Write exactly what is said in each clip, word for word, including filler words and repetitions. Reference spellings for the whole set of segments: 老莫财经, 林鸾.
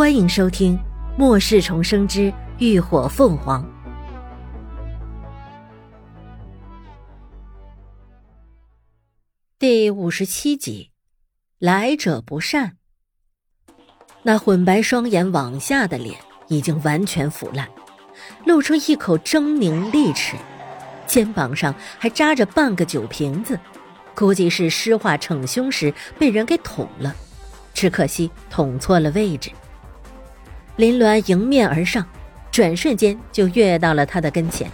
欢迎收听《末世重生之浴火凤凰》第五十七集，来者不善。那混白双眼往下的脸已经完全腐烂，露出一口狰狞利齿，肩膀上还扎着半个酒瓶子，估计是施化逞凶时被人给捅了，只可惜捅错了位置。林鸾迎面而上，转瞬间就跃到了他的跟前，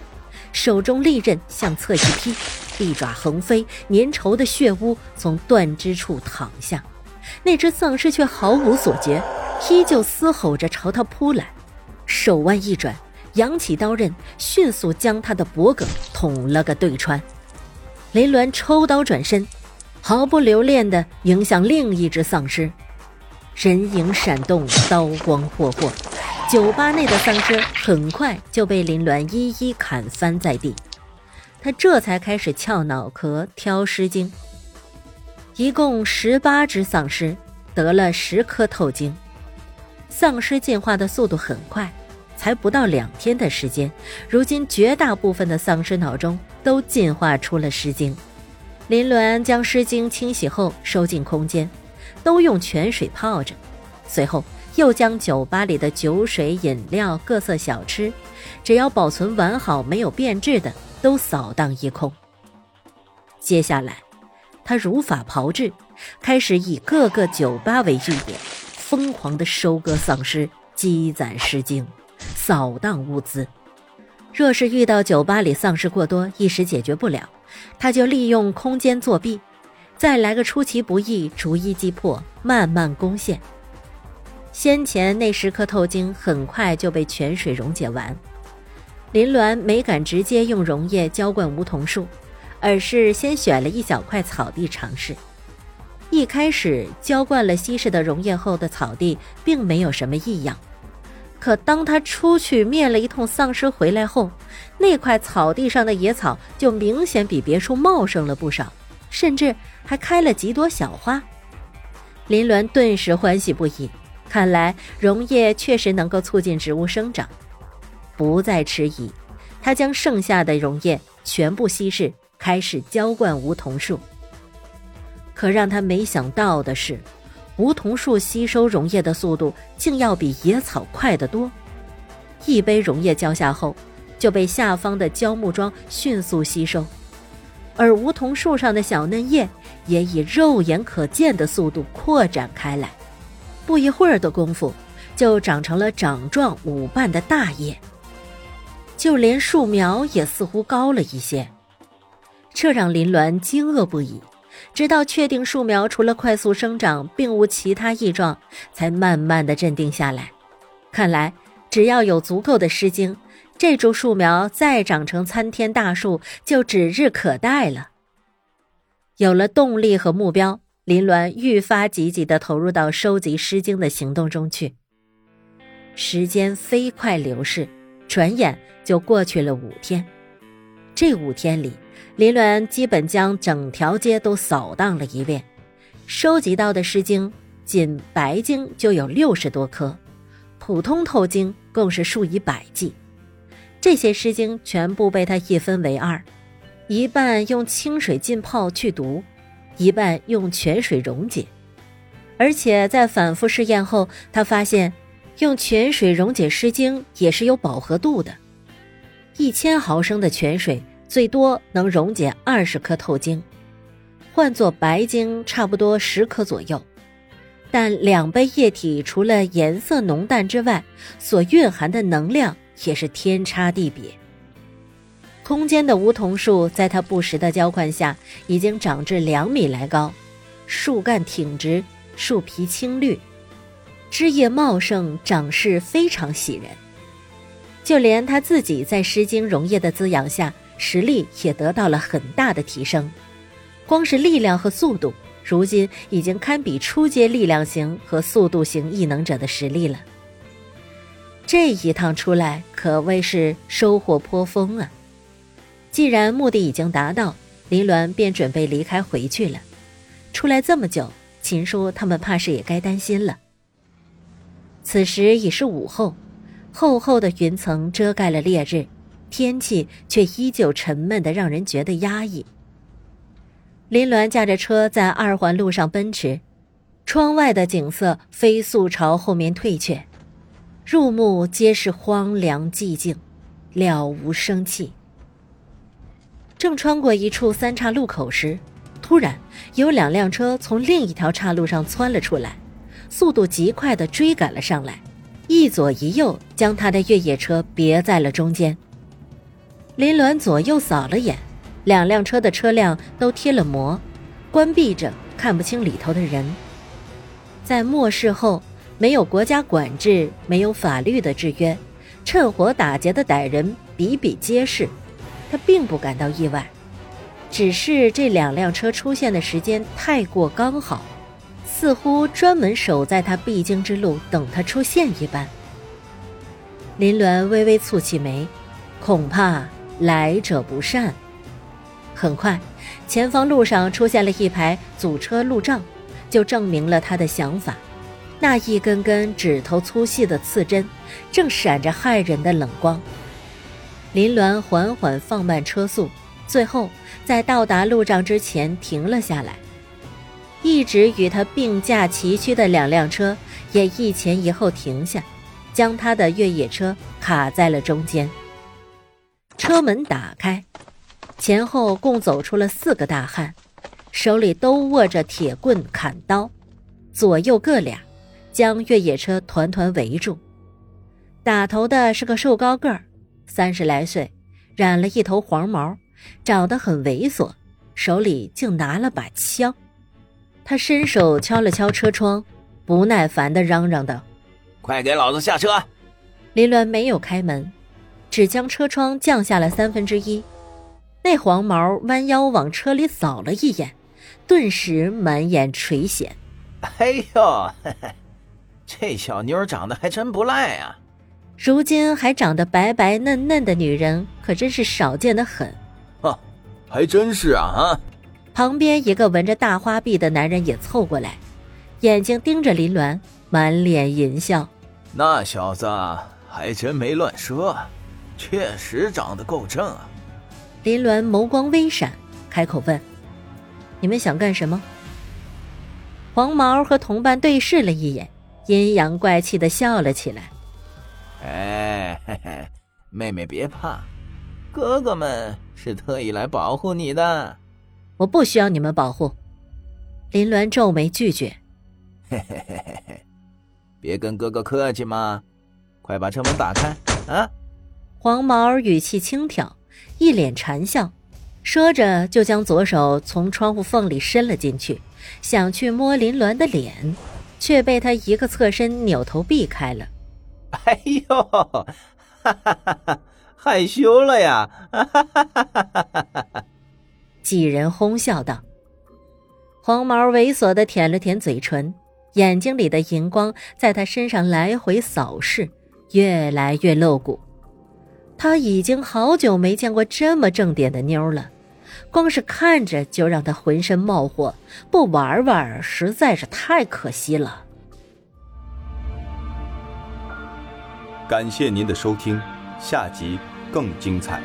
手中利刃向侧一劈，利爪横飞，粘稠的血污从断肢处淌下。那只丧尸却毫无所觉，依旧嘶吼着朝他扑来，手腕一转，扬起刀刃，迅速将他的脖颈捅了个对穿。林鸾抽刀转身，毫不留恋地迎向另一只丧尸，人影闪动，刀光霍霍，酒吧内的丧尸很快就被林鸾一一砍翻在地。他这才开始撬脑壳挑尸精，一共十八只丧尸得了十颗透晶。丧尸进化的速度很快，才不到两天的时间，如今绝大部分的丧尸脑中都进化出了尸精。林鸾将尸精清洗后收进空间，都用泉水泡着，随后又将酒吧里的酒水、饮料、各色小吃，只要保存完好没有变质的都扫荡一空。接下来他如法炮制，开始以各个酒吧为据点，疯狂地收割丧尸，积攒尸精，扫荡物资。若是遇到酒吧里丧尸过多，一时解决不了，他就利用空间作弊，再来个出其不意，逐一击破，慢慢攻陷。先前那十颗透晶很快就被泉水溶解完，林鸾没敢直接用溶液浇灌梧桐树，而是先选了一小块草地尝试。一开始浇灌了稀释的溶液后的草地并没有什么异样，可当他出去灭了一通丧尸回来后，那块草地上的野草就明显比别处茂盛了不少，甚至还开了几朵小花。林鸾顿时欢喜不已，看来溶液确实能够促进植物生长。不再迟疑，他将剩下的溶液全部稀释，开始浇灌梧桐树。可让他没想到的是，梧桐树吸收溶液的速度竟要比野草快得多。一杯溶液浇下后，就被下方的胶木桩迅速吸收，而梧桐树上的小嫩叶也以肉眼可见的速度扩展开来，不一会儿的功夫就长成了掌状五瓣的大叶，就连树苗也似乎高了一些。这让林鸾惊愕不已，直到确定树苗除了快速生长并无其他异状，才慢慢地镇定下来。看来只要有足够的尸精，这株树苗再长成参天大树就指日可待了。有了动力和目标，林鸾愈发积极地投入到收集尸精的行动中去。时间飞快流逝，转眼就过去了五天。这五天里，林鸾基本将整条街都扫荡了一遍，收集到的尸精仅白精就有六十多颗，普通透精更是数以百计。这些尸精全部被他一分为二，一半用清水浸泡去毒，一半用泉水溶解。而且在反复试验后，他发现用泉水溶解尸精也是有饱和度的。一千毫升的泉水最多能溶解二十颗透晶，换作白晶差不多十颗左右。但两杯液体除了颜色浓淡之外，所蕴含的能量也是天差地别。空间的梧桐树在它不时的浇灌下，已经长至两米来高，树干挺直，树皮青绿，枝叶茂盛，长势非常喜人。就连他自己在尸精溶液的滋养下，实力也得到了很大的提升。光是力量和速度，如今已经堪比初阶力量型和速度型异能者的实力了。这一趟出来可谓是收获颇丰啊！既然目的已经达到，林鸾便准备离开回去了。出来这么久，秦叔他们怕是也该担心了。此时已是午后，厚厚的云层遮盖了烈日，天气却依旧沉闷的让人觉得压抑。林鸾驾着车在二环路上奔驰，窗外的景色飞速朝后面退却，入目皆是荒凉寂静，了无生气。正穿过一处三岔路口时，突然有两辆车从另一条岔路上窜了出来，速度极快地追赶了上来，一左一右将他的越野车别在了中间。林鸾左右扫了眼，两辆车的车辆都贴了膜，关闭着，看不清里头的人。在末世后，没有国家管制，没有法律的制约，趁火打劫的歹人比比皆是，他并不感到意外，只是这两辆车出现的时间太过刚好，似乎专门守在他必经之路等他出现一般。林鸾微微蹙起眉，恐怕来者不善。很快，前方路上出现了一排阻车路障，就证明了他的想法。那一根根指头粗细的刺针正闪着骇人的冷光。林鸾缓缓放慢车速，最后在到达路障之前停了下来。一直与他并驾齐驱的两辆车也一前一后停下，将他的越野车卡在了中间。车门打开，前后共走出了四个大汉，手里都握着铁棍砍刀，左右各俩，将越野车团团围住。打头的是个瘦高个儿，三十来岁，染了一头黄毛，长得很猥琐，手里竟拿了把枪。他伸手敲了敲车窗，不耐烦地嚷嚷道：“快给老子下车！”林鸾没有开门，只将车窗降下了三分之一。那黄毛弯腰往车里扫了一眼，顿时满眼垂涎。哎呦，呵呵，这小妞长得还真不赖啊！如今还长得白白嫩嫩的女人可真是少见得很。啊，还真是啊啊！旁边一个闻着大花臂的男人也凑过来，眼睛盯着林鸾，满脸淫笑。那小子还真没乱说，确实长得够正啊。林鸾眸光微闪，开口问：“你们想干什么？”黄毛和同伴对视了一眼，阴阳怪气地笑了起来。哎，嘿嘿，妹妹别怕，哥哥们是特意来保护你的。我不需要你们保护。林鸾皱眉拒绝。嘿嘿嘿嘿嘿，别跟哥哥客气嘛，快把车门打开啊！黄毛语气轻佻，一脸馋笑，说着就将左手从窗户缝里伸了进去，想去摸林鸾的脸，却被他一个侧身扭头避开了。哎呦，哈哈哈哈，害羞了呀！哈哈哈哈，几人哄笑道。黄毛猥琐地舔了舔嘴唇，眼睛里的荧光在他身上来回扫视，越来越露骨。他已经好久没见过这么正点的妞了，光是看着就让他浑身冒火，不玩玩实在是太可惜了。感谢您的收听，下集更精彩。